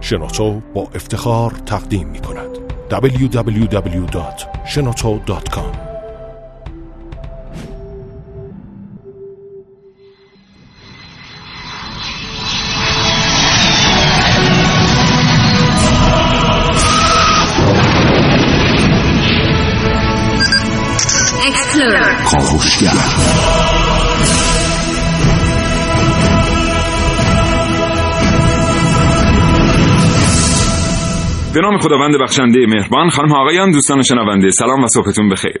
شنوتو با افتخار تقدیم می کند www.shenoto.com. کاوشگر به نام خداوند بخشنده مهربان. خانم ها، آقایان، دوستان شنونده، سلام و صبحتون بخیر.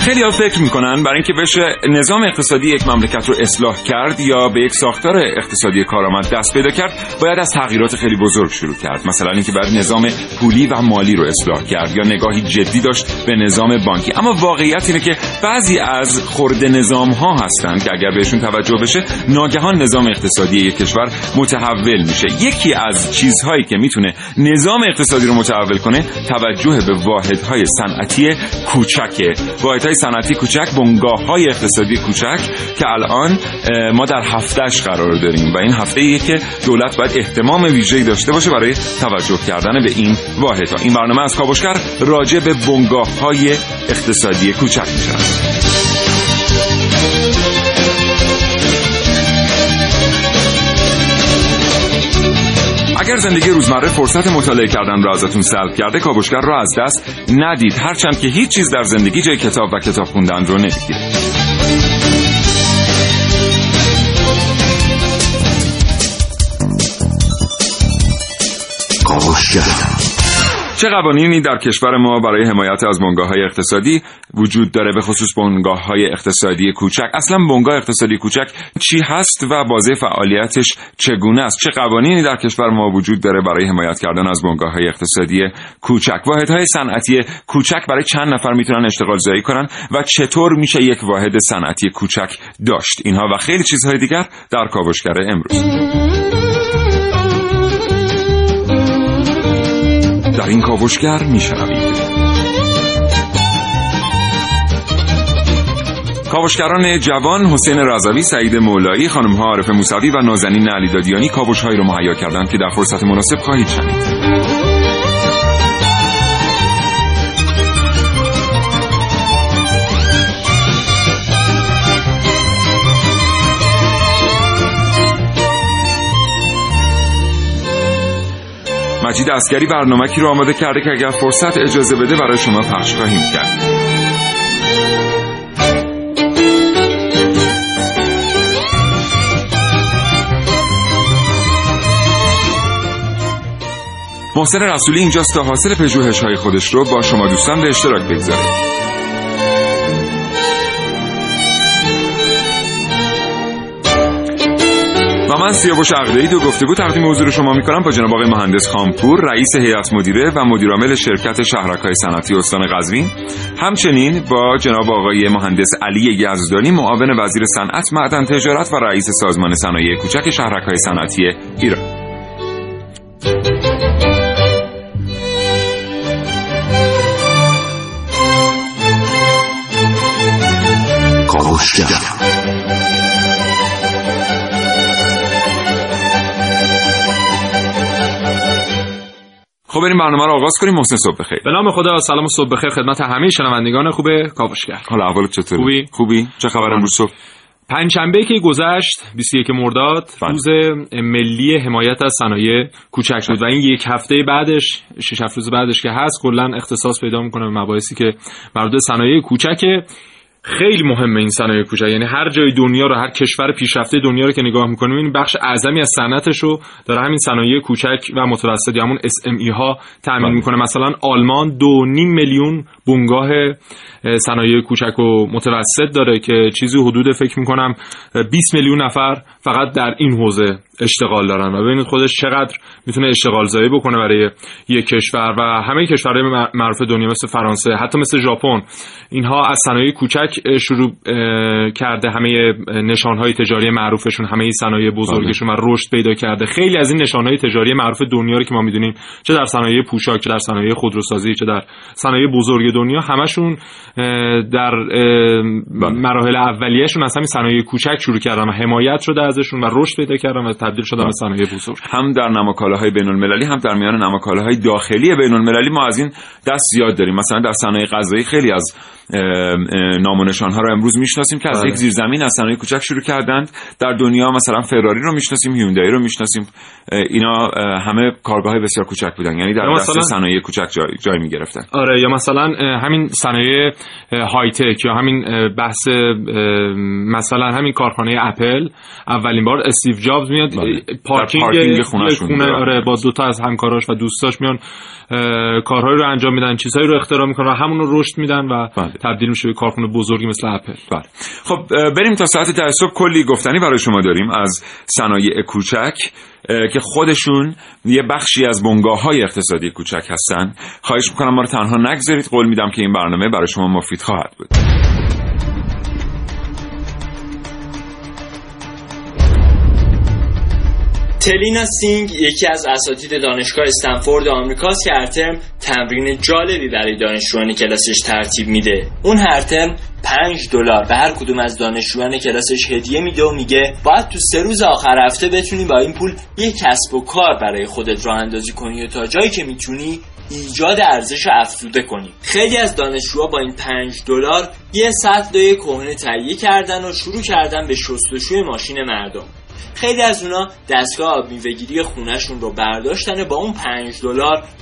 خیلی‌ها فکر می‌کنن برای اینکه بشه نظام اقتصادی یک مملکت رو اصلاح کرد یا به یک ساختار اقتصادی کارآمد دست پیدا کرد، باید از تغییرات خیلی بزرگ شروع کرد. مثلا اینکه برای نظام پولی و مالی رو اصلاح کرد یا نگاهی جدی داشت به نظام بانکی. اما واقعیت اینه که بعضی از خرد نظام‌ها هستن که اگر بهشون توجه بشه، ناگهان نظام اقتصادی یک کشور متحول میشه. یکی از چیزهایی که میتونه نظام اقتصادی رو متحول کنه، توجه به واحدهای صنعتی کوچکه. واحدهای صنعتی کوچک، بنگاه‌های اقتصادی کوچک که الان ما در هفته‌اش قرار داریم و این هفته‌ایه که دولت باید اهتمام ویژه‌ای داشته باشه برای توجه کردن به این واحدها. این برنامه از کاوشگر راجع به بنگاه‌های اقتصادی کوچک میشه. اگر زندگی روزمره فرصت مطالعه کردن را ازتون سلب کرده، کاوشگر را از دست ندید، هرچند که هیچ چیز در زندگی جای کتاب و کتاب خوندن رو نمیگیره. کاوشگر، چه قوانینی در کشور ما برای حمایت از بنگاه‌های اقتصادی وجود داره، به خصوص بنگاه‌های اقتصادی کوچک؟ اصلا بنگاه اقتصادی کوچک چی هست و بازه فعالیتش چگونه است؟ چه قوانینی در کشور ما وجود داره برای حمایت کردن از بنگاه‌های اقتصادی کوچک؟ واحدهای صنعتی کوچک برای چند نفر میتونن اشتغال زایی کنن و چطور میشه یک واحد صنعتی کوچک داشت؟ اینها و خیلی چیزهای دیگر در کاوشگر امروز. در این کاوشگر می‌شنوید. کاوشگران جوان حسین رضوی، سعید مولایی، خانم‌ها عارف موسوی و نازنین علیدادیانی کاوش‌هایی رو مهیا کردند که در فرصت مناسب خواهید شنید. مجید عسکری برنامه‌ای رو آماده کرده که اگر فرصت اجازه بده برای شما پخش خواهیم کرد. محسن رسولی اینجاست تا حاصل پژوهش‌های خودش رو با شما دوستان به اشتراک بگذاره. و من سیاوش عقده‌ای دو گفتگو تقدیم حضور شما می‌کنم با جناب آقای مهندس خانپور، رئیس هیئت مدیره و مدیرعامل شرکت شهرک‌های صنعتی استان قزوین، همچنین با جناب آقای مهندس علی یزدانی، معاون وزیر صنعت، معدن، تجارت و رئیس سازمان صنایع کوچک شهرک‌های صنعتی ایران. خب بریم برنامه رو آغاز کنیم. محسن، صبح بخیر. به نام خدا. سلام و صبح بخیر خدمت همه شنوندگان خوب کاوشگر. حالا احوالت چطوره؟ خوبی؟ چه خبر امروز صبح؟ پنجشنبه که گذشت 21 مرداد روز ملی حمایت از صنایع کوچک شد و این یک هفته بعدش، 6 روز بعدش که هست، کلا اختصاص پیدا میکنه به مباحثی که مربوط به صنایع کوچکه. خیلی مهمه این صنایع کوچک، یعنی هر جای دنیا رو، هر کشور پیشرفته دنیا رو که نگاه می‌کنیم، این بخش اعظمی از صنعتش رو داره همین صنایع کوچک و متوسط، همون SME ها تامین می‌کنه. مثلا آلمان 2.5 میلیون بومگاه صنایع کوچک و متوسط داره که چیزی حدود فکر میکنم 20 میلیون نفر فقط در این حوزه اشتغال دارن و ببینید خودش چقدر میتونه اشتغال زایی بکنه برای یک کشور. و همه کشورهای معروف دنیا مثل فرانسه، حتی مثل ژاپن، اینها از صنایع کوچک شروع کرده همه نشانهای تجاری معروفشون، همه صنایع بزرگشون و رشد پیدا کرده. خیلی از این نشانهای تجاری معروف دنیا رو که ما میدونیم، چه در صنایع پوشاک، چه در صنایع خودروسازی، چه در صنایع بزرگ دنیا، همشون در مراحل اولیه‌شون از همین صنایع کوچک شروع کردن و حمایت شده ازشون و رشد پیدا کردن و تبدیل شدن به صنایع بزرگ. هم در نماکالاهای بین‌المللی، هم در میان نماکالاهای داخلی بین‌المللی ما از این دست زیاد داریم. مثلا در صنایع غذایی خیلی از نام و نشان‌ها رو امروز می‌شناسیم که از یک زیرزمین از صنایع کوچک شروع کردند. در دنیا مثلا فراری رو می‌شناسیم، هیوندای رو می‌شناسیم. اینا همه کارگاه‌های بسیار کوچک بودن، یعنی در دست صنایع کوچک جای می‌گرفتن. آره، یا مثلا همین صنایع های تک، یا همین بحث مثلا همین کارخانه اپل، اولین بار استیف جابز میاد پارکینگ خونه آره با دوتا از همکاراش و دوستاش میان کارهایی رو انجام میدن، چیزهایی رو اختراع میکنن و همون رو رشد میدن و تبدیل میشه به کارخونه بزرگی مثل اپل. بله. خب بریم تا ساعت 10 صبح کلی گفتنی برای شما داریم از صنایع کوچک که خودشون یه بخشی از بنگاه‌های اقتصادی کوچک هستن. خواهش می‌کنم ما رو تنها نگذارید، قول میدم که این برنامه برای شما مفید خواهد بود. تلینا سینگ یکی از اساتید دانشگاه استنفورد آمریکاست که هر ترم تمرین جالبی برای دانشجویان کلاسش ترتیب میده. اون هر ترم $5 به هر کدوم از دانشجویان کلاسش هدیه میده و میگه باید تو 3 روز آخر هفته بتونی با این پول یک کسب و کار برای خودت راه اندازی کنی و تا جایی که میتونی ایجاد ارزش افزوده کنی. خیلی از دانشجوها با این $5 یه سطل کهنه تهیه کردن و شروع کردن به شستشوی ماشین مردم. خیلی از اونا دستگاه آب میوه‌گیری خونه‌شون رو برداشتن و با اون $5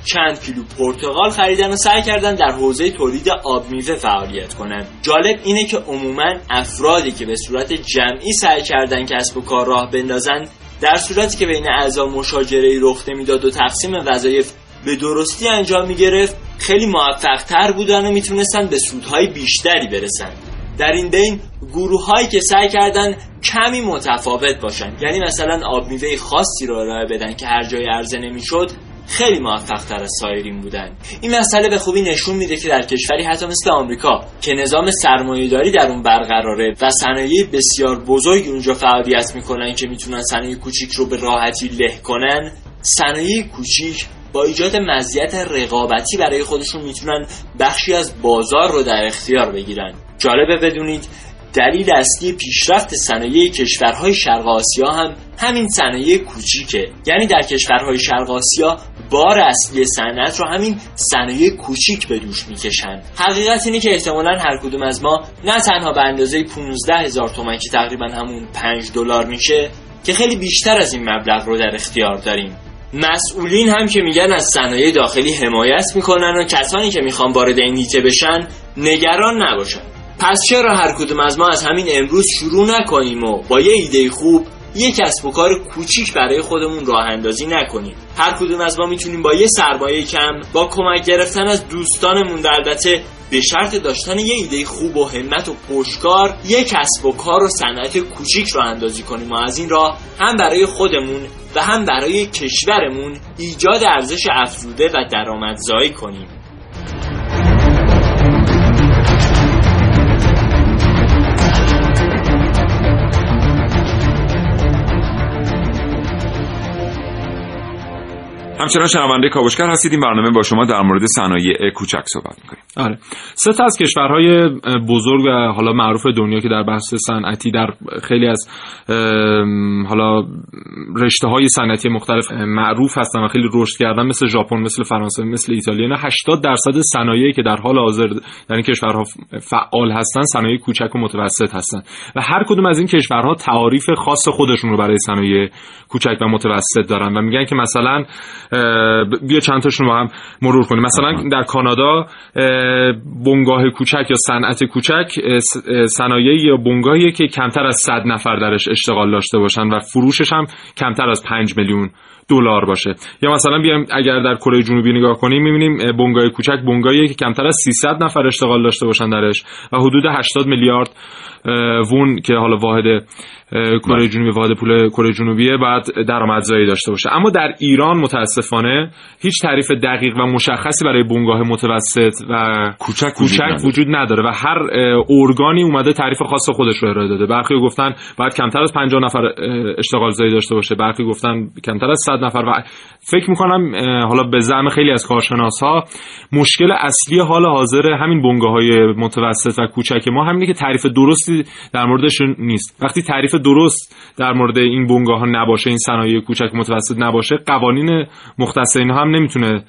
چند کیلو پرتقال خریدن و سعی کردن در حوزه تولید آب میوه فعالیت کنن. جالب اینه که عموماً افرادی که به صورت جمعی سعی کردن کسب و کار راه بندازن، در صورتی که بین اعضا مشاجره‌ای رخ نمیداد و تقسیم وظایف به درستی انجام میگرفت، خیلی موفق‌تر بودن و میتونستن به سودهای بیشتری برسن. در این بین گروه‌هایی که سعی کردن کمی متفاوت باشن، یعنی مثلا آب میوه خاصی رو ارائه بدن که هر جای عرضه نمی‌شد، خیلی موفق‌تر از سایرین بودن. این مسئله به خوبی نشون میده که در کشوری حتی مثل آمریکا که نظام سرمایه‌داری در اون برقراره و صنایع بسیار بزرگ اونجا فعالیت می‌کنن که میتونن صنایع کوچیک رو به راحتی له کنن، صنایع کوچیک با ایجاد مزیت رقابتی برای خودشون میتونن بخشی از بازار رو در اختیار بگیرن. جالبه بدونید دلیل اصلی پیشرفت صنایع کشورهای شرق آسیا هم همین صنایع کوچیکه. یعنی در کشورهای شرق آسیا بار اصلی صنعت رو همین صنایع کوچیک به دوش میکشن. حقیقت اینه که احتمالاً هر کدوم از ما نه تنها به اندازه 15,000 تومان که تقریباً همون $5 میشه، که خیلی بیشتر از این مبلغ رو در اختیار داریم. مسئولین هم که میگن از صنایع داخلی حمایت میکنن و کسانی که میخوان وارد این حیطه بشن نگران نباشن. پس چرا هر کدوم از ما از همین امروز شروع نکنیم و با یه ایده خوب یک کسب و کار کوچیک برای خودمون راه اندازی نکنیم؟ هر کدوم از ما میتونیم با یه سرمایه کم، با کمک گرفتن از دوستانمون، البته به شرط داشتن یه ایده خوب و همت و پشتکار، یک کسب و کار و صنعت کوچیک راه اندازی کنیم و از این راه هم برای خودمون و هم برای کشورمون ایجاد ارزش افزوده و درآمدزایی کنیم. همچنان شنونده کاوشگر هستید. این برنامه با شما در مورد صنایع کوچک صحبت می‌کنیم. آره، 3 تا از کشورهای بزرگ و حالا معروف دنیا که در بحث صنعتی در خیلی از حالا رشته‌های صنعتی مختلف معروف هستن و خیلی رشد کردن، مثل ژاپن، مثل فرانسه، مثل ایتالیا، اینا 80% صنایعی که در حال حاضر در این کشورها فعال هستن صنایع کوچک و متوسط هستن و هر کدوم از این کشورها تعاریف خاص خودشون رو برای صنایع کوچک و متوسط دارن و میگن که مثلا بیا چند تاشون رو با هم مرور کنیم. مثلا در کانادا بنگاه کوچک یا صنعت کوچک صنایعی یا بنگاهیه که کمتر از 100 نفر درش اشتغال داشته باشن و فروشش هم کمتر از $5 میلیون دلار باشه. یا مثلا بیایم اگر در کره جنوبی نگاه کنیم می‌بینیم بنگاه کوچک بنگاهی که کمتر از 300 نفر اشتغال داشته باشن درش و حدود 80 میلیارد وون که حالا واحد کره جنوبی واحد پول کره جنوبیه بعد درآمدزایی داشته باشه. اما در ایران متاسفانه هیچ تعریف دقیق و مشخصی برای بنگاه متوسط و کوچک وجود نداره و هر ارگانی اومده تعریف خاص خودش رو ارائه داده. برخی گفتن باید کمتر از 50 نفر اشتغال زایی داشته باشه، برخی گفتن کمتر از 100 نفر و فکر می‌کنم حالا به زعم خیلی از کارشناس‌ها مشکل اصلی حال حاضر همین بنگاه‌های متوسط و کوچک ما همینه که تعریف درستی در موردشون نیست. وقتی تعریف درست در مورد این بنگاه‌ها نباشه، این صنایع کوچک متوسط نباشه، قوانین مختص اینها هم نمیتونه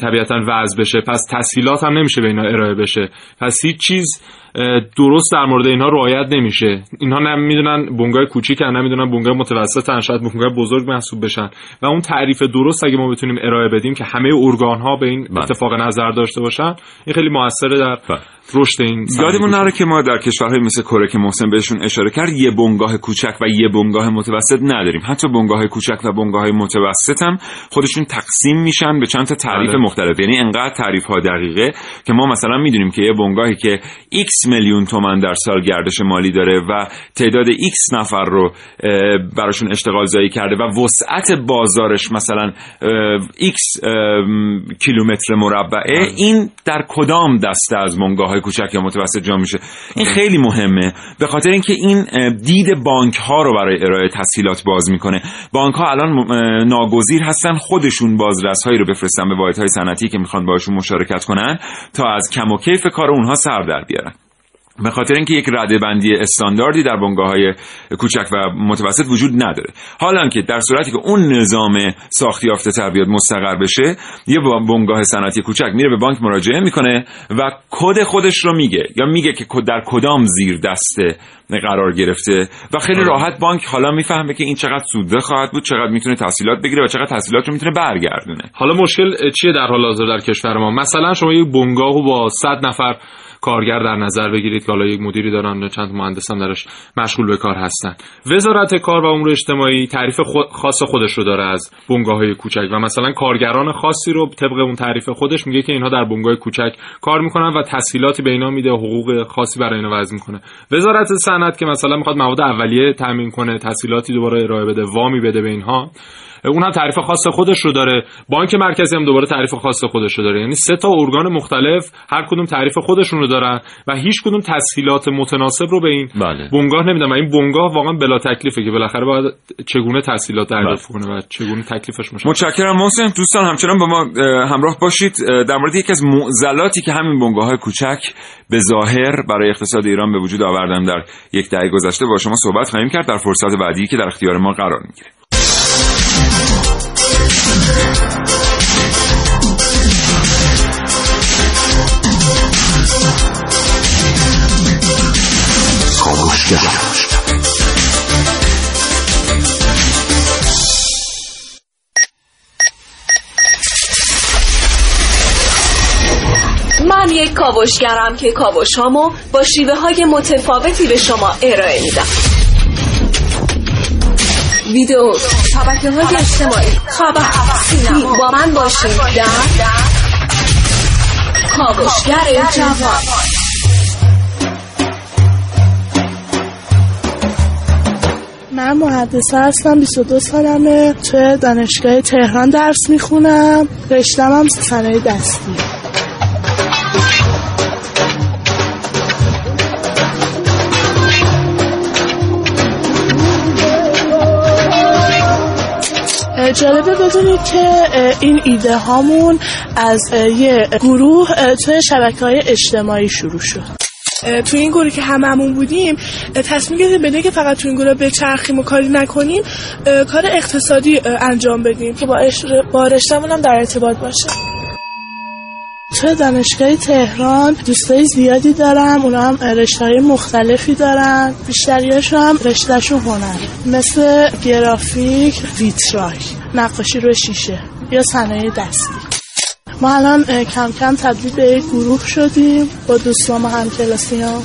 طبیعتاً وضع بشه، پس تسهیلات هم نمیشه به اینا ارائه بشه، پس هیچ چیز درست در مورد اینها رعایت نمیشه. اینها نمیدونن بنگاه کوچیکن، نمیدونن بنگاه متوسطن، شاید بنگاه بزرگ محسوب بشن و اون تعریف درست اگه ما بتونیم ارائه بدیم که همه ارگان‌ها به این اتفاق نظر داشته باشن، این خیلی موثره در رشد این. یادمون نره که ما در کشورهای مثل کره که محسن بهشون اشاره کرد یه بنگاه کوچک و یه بنگاه متوسط نداریم. حتی بنگاه کوچک و بنگاه متوسط هم خودشون تقسیم میشن به چند تا تعریف مختلف. یعنی انقدر تعریف‌ها دقیقه که ما مثلا میدونیم که یه بنگاهی که x میلیون تومان در سال گردش مالی داره و تعداد x نفر رو براشون اشتغال زایی کرده و وسعت بازارش مثلا x کیلومتر مربعه، این در کدام دسته از بنگاه کوچک یا متوسط جا میشه؟ این خیلی مهمه به خاطر اینکه این دید بانک ها رو برای ارائه تسهیلات باز میکنه. بانک ها الان ناگزیر هستن خودشون بازرس هایی رو بفرستن به واحد های صنعتی که میخوان باشون مشارکت کنن تا از کم و کیف کار اونها سر در بیارن. به خاطر اینکه یک رده‌بندی استانداردی در بنگاه‌های کوچک و متوسط وجود نداره. حالا که در صورتی که اون نظام ساخت یافته تر بیاد مستقر بشه، یه بنگاه صنعتی کوچک میره به بانک مراجعه میکنه و کد خودش رو میگه یا میگه که در کدام زیر دسته قرار گرفته و خیلی راحت بانک حالا میفهمه که این چقدر سودده خواهد بود، چقدر میتونه تسهیلات بگیره و چقدر تسهیلات رو میتونه برگردونه. حالا مشکل چیه در حال حاضر در کشور ما؟ مثلا شما یه بنگاهو با 100 نفر کارگر در نظر بگیرید که حالا یک مدیری دارن، چند مهندس هم درش مشغول به کار هستن. وزارت کار و امور اجتماعی تعریف خاص خودش رو داره از بنگاه‌های کوچک و مثلا کارگران خاصی رو طبق اون تعریف خودش میگه که اینها در بنگاه کوچک کار میکنن و تسهیلاتی به اینا میده، حقوق خاصی برای اینا وضع میکنه. وزارت صنعت که مثلا میخواد مواد اولیه تامین کنه، تسهیلاتی دوباره ارائه بده، وامی بده به اینها، اون هم تعریف خاص خودش رو داره. بانک مرکزی هم دوباره تعریف خاص خودش رو داره. یعنی سه تا ارگان مختلف هر کدوم تعریف خودشون رو دارن و هیچ کدوم تسهیلات متناسب رو به این بنگاه نمیدن و این بنگاه واقعا بلا تکلیفه که بالاخره باید چگونه تسهیلات تعریف کنه و چگونه تکلیفش مشخص. متشکرم محسن. دوستان همچنان با ما همراه باشید در مورد یکی از معضلاتی که همین بنگاه‌های کوچک به ظاهر برای اقتصاد ایران به وجود آوردن در یک دهه گذشته با شما صحبت خواهیم کرد در فرصت بعدی که در اختیار ما قرار میگیره. من یک کاوشگرم که کاوش‌هامو با شیوه‌های متفاوتی به شما ارائه میدم. ویدیو، شبکه‌های اجتماعی، خبر، سینما. با من باشید در کاوشگر جوان. من مهندسه هستم، 22 سالمه، توی دانشگاه تهران درس میخونم، رشته‌م هم صنایع دستی. جالبه بدونید که این ایده هامون از یه گروه توی شبکه‌های اجتماعی شروع شد. تو این گروه که هممون بودیم تصمیم گرفتیم بدون که فقط تو این گروه بچرخیم و کاری نکنیم، کار اقتصادی انجام بدیم که با رشته‌مون هم در ارتباط باشه. توی دانشگاه تهران دوستای زیادی دارم، اونا هم رشته‌های مختلفی دارن، بیشتریاشون هم رشتهشون هنره، مثل گرافیک، ویتراژ، نقاشی روی شیشه یا صنایع دستی. ما الان کم کم تبدیل به یک گروه شدیم با دوستام و همکلاسیام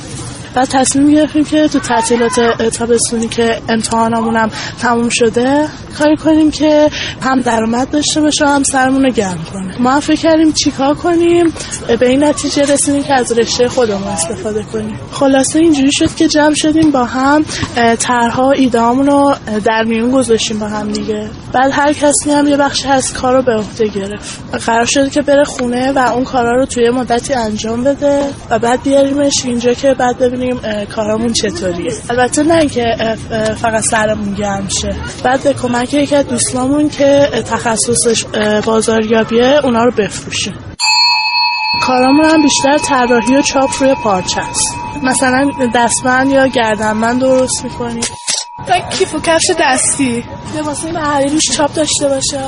بعد تصمیم گرفتیم که تو تعطیلات تابستونی که امتحانامون هم تموم شده کاری کنیم که هم درآمد داشته باشه هم سرمون رو گرم کنه. ما فکر کردیم چیکار کنیم، به این نتیجه رسیدیم که از رشته خودمون استفاده کنیم. خلاصه اینجوری شد که جمع شدیم با هم، طرح‌ها ایده‌هامون رو در میون گذاشتیم با هم دیگه. بعد هر کسی هم یه بخشی از کارو به عهده گرفت. قرار شد که بره خونه و اون کارا رو توی مدتی انجام بده و بعد بیاریمش اینجا که بعد ببینیم کارامون چطوریه. البته نه که فقط سرمون گرم شه. بعد به کمک یکی از دوستامون که تخصصش بازاریابیه اونا رو بفروشیم. کارامون هم بیشتر طراحی و چاپ روی پارچه است. مثلا دستبند یا گردنبند درست می‌کنیم. تا کیف و کفش دستی لباسای محلی روش چاپ داشته باشه.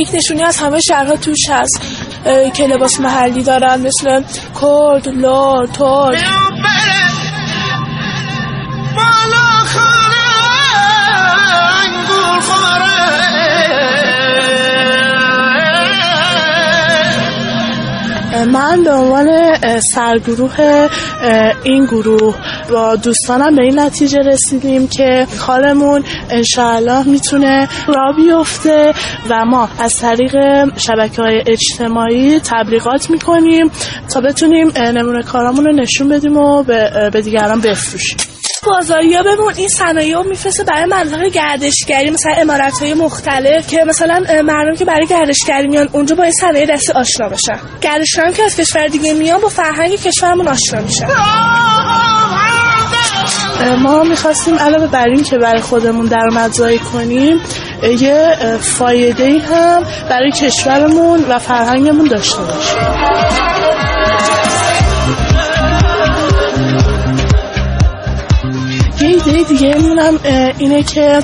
یک نشونی از همه شهرها توش هست که لباس محلی دارن، مثل کرد، لار، ترک. من به عنوان سرگروه این گروه با دوستانم به این نتیجه رسیدیم که کارمون انشاءالله میتونه راه بیفته و ما از طریق شبکه‌های اجتماعی تبلیغات میکنیم تا بتونیم نمونه کارامون رو نشون بدیم و به دیگران بفروشیم. بازاریا بمون این صنایع رو میفرسته برای مناطق گردشگری، مثلا عمارت‌های مختلف که مثلا مردم که برای گردشگری میان اونجا با این صنایع دستی آشنا بشن. گردشگران که از کشور دیگه میان با فرهنگ کشورمون آشنا میشن. ما می‌خواستیم علاوه بر این که برای خودمون درآمدزایی کنیم، یه فایده‌ای هم برای کشورمون و فرهنگمون داشته باشیم. دیگه میمونم اینه که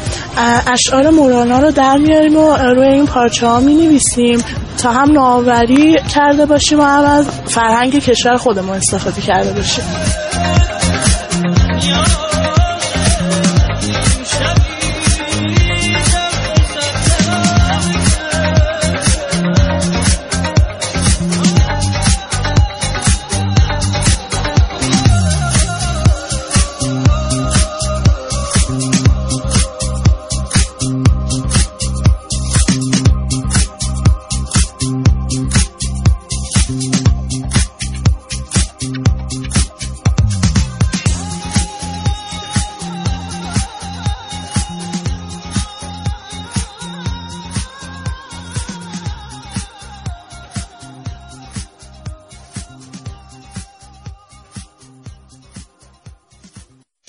اشعار مولانا رو در میاریم و روی این پارچه ها می نویسیم تا هم نوآوری کرده باشیم و هم از فرهنگ کشور خودمون استفاده کرده باشیم.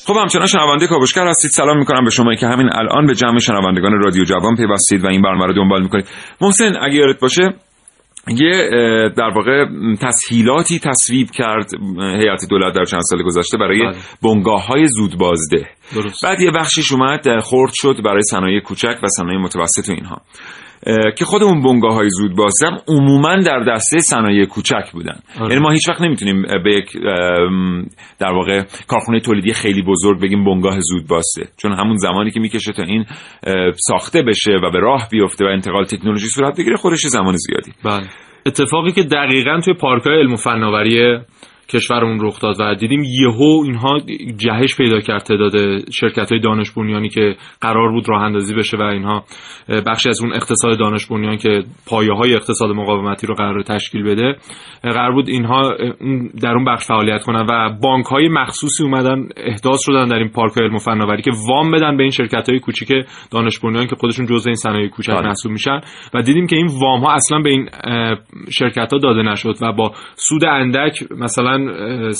خب همچنان شنونده کاوشگر هستید. سلام میکنم به شما که همین الان به جمع شنوندگان رادیو جوان پیوستید و این برنامه رو دنبال میکنید. محسن اگه یادت باشه یه در واقع تسهیلاتی تصویب کرد هیئت دولت در چند سال گذشته برای بنگاه‌های زودبازده. درست. بعد یه بخشیش اومد خرد شد برای صنایع کوچک و صنایع متوسط و اینها که خودمون بنگاه‌های زودبازده هم عموما در دسته صنایع کوچک بودن. یعنی ما هیچ وقت نمیتونیم به یک در واقع کارخونه تولیدی خیلی بزرگ بگیم بنگاه زودبازده، چون همون زمانی که میکشه تا این ساخته بشه و به راه بیفته و انتقال تکنولوژی صورت بگیره خودش زمان زیادی. بله. اتفاقی که دقیقاً توی پارک‌های علم و فناوری کشورمون رخ داد و دیدیم یهو اینها جهش پیدا کرد. تعداد شرکت‌های دانش بنیانی که قرار بود راه اندازی بشه و اینها بخشی از اون اقتصاد دانش بنیان که پایه‌های اقتصاد مقاومتی رو قرار تشکیل بده قرار بود اینها در اون بخش فعالیت کنن و بانک‌های مخصوصی اومدن احداث شدن در این پارک‌های علم و فناوری که وام بدن به این شرکت‌های کوچیک دانش بنیان که خودشون جزء این صنایع کوچک محسوب میشن و دیدیم که این وام‌ها اصلا به این شرکت‌ها داده نشد و با سود اندک مثلا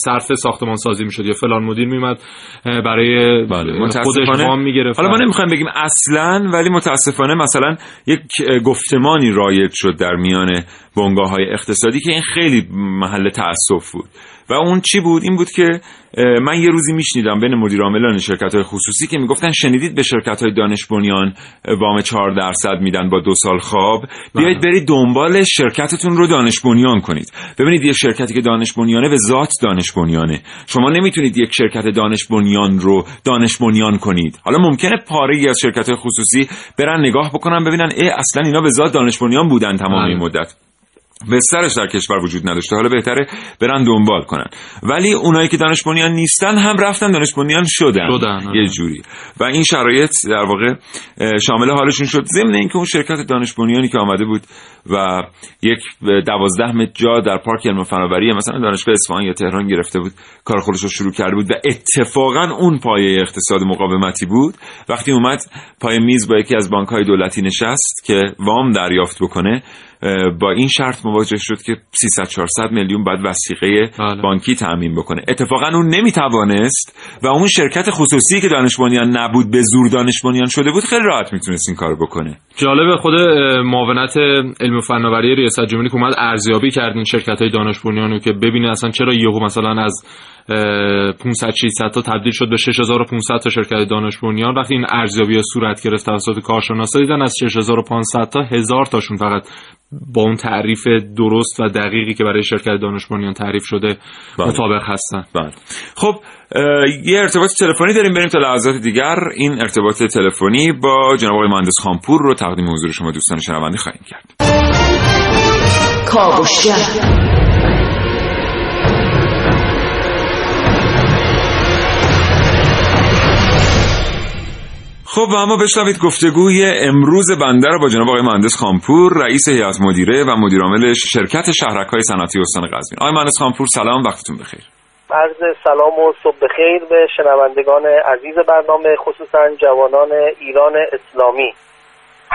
صرف ساختمان سازی میشد یا فلان مدیر میومد برای خودش وام میگرفت. حالا ما نمیخوایم بگیم اصلا، ولی متاسفانه مثلا یک گفتمانی رایج شد در میان بنگاه‌های اقتصادی که این خیلی محل تأسف بود و اون چی بود؟ این بود که من یه روزی میشنیدم بین مدیر عاملان شرکت‌های خصوصی که میگفتن شنیدید به شرکت‌های دانش بنیان وام 4% میدن با 2 سال خواب، بیایید برید دنبال شرکتتون رو دانش بنیان کنید. ببینید یه شرکتی که دانش بنیانه به ذات دانش بنیانه، شما نمیتونید یک شرکت دانش بنیان رو دانش بنیان کنید. حالا ممکنه پاره‌ای از شرکت‌های خصوصی برن نگاه بکنن ببینن اصلا اینا به ذات دانش بنیان بودن تمام این مدت. بسترش در کشور وجود نداشته، حالا بهتره برن دنبال کنن. ولی اونایی که دانش بنیان نیستن هم رفتن دانش بنیان شدن یه جوری، و این شرایط در واقع شامل حالشون شد. ضمن اینکه اون شرکت دانش بنیانی که آمده بود و یک 12 متر جا در پارک علم و فناوری مثلا دانشگاه اصفهان یا تهران گرفته بود، کار خودش رو شروع کرده بود و اتفاقا اون پایه اقتصاد مقاومتی بود. وقتی اومد پای میز با یکی از بانک‌های دولتی نشست که وام دریافت بکنه، با این شرط مواجه شد که 300-400 میلیون باید وثیقه بانکی تامین بکنه. اتفاقا اون نمیتوانست و اون شرکت خصوصی که دانش بنیان نبود، به زور دانش بنیان شده بود، خیلی راحت میتونست این کارو بکنه. جالب، خود معاونت علم و فناوری ریاست جمهوری که اومد ارزیابی کرد این شرکت‌های دانش بنیانو که ببینه اصلا چرا یهو مثلا از 500-600 تا تبدیل شد به 6500 تا شرکت دانش بنیان. وقتی این ارزیابی‌ها صورت گرفت توسط کارشناسا، دیدن از 6500 تا 1000 تاشون فقط با اون تعریف درست و دقیقی که برای شرکت دانش بنیان تعریف شده مطابق هستن. بله. خب یه ارتباط تلفنی داریم، بریم تا لحظات دیگر این ارتباط تلفنی با جناب آقای مهندس خانپور رو تقدیم حضور شما دوستان شنونده خواهیم کرد. کاوشگر. خب و اما بشنوید گفتگوی امروز بنده را با جناب آقای مهندس خانپور، رئیس هیئت مدیره و مدیرعامل شرکت شهرک‌های صنعتی استان قزوین. آقای مهندس خانپور سلام، وقتتون بخیر. عرض سلام و صبح بخیر به شنوندگان عزیز برنامه، خصوصا جوانان ایران اسلامی.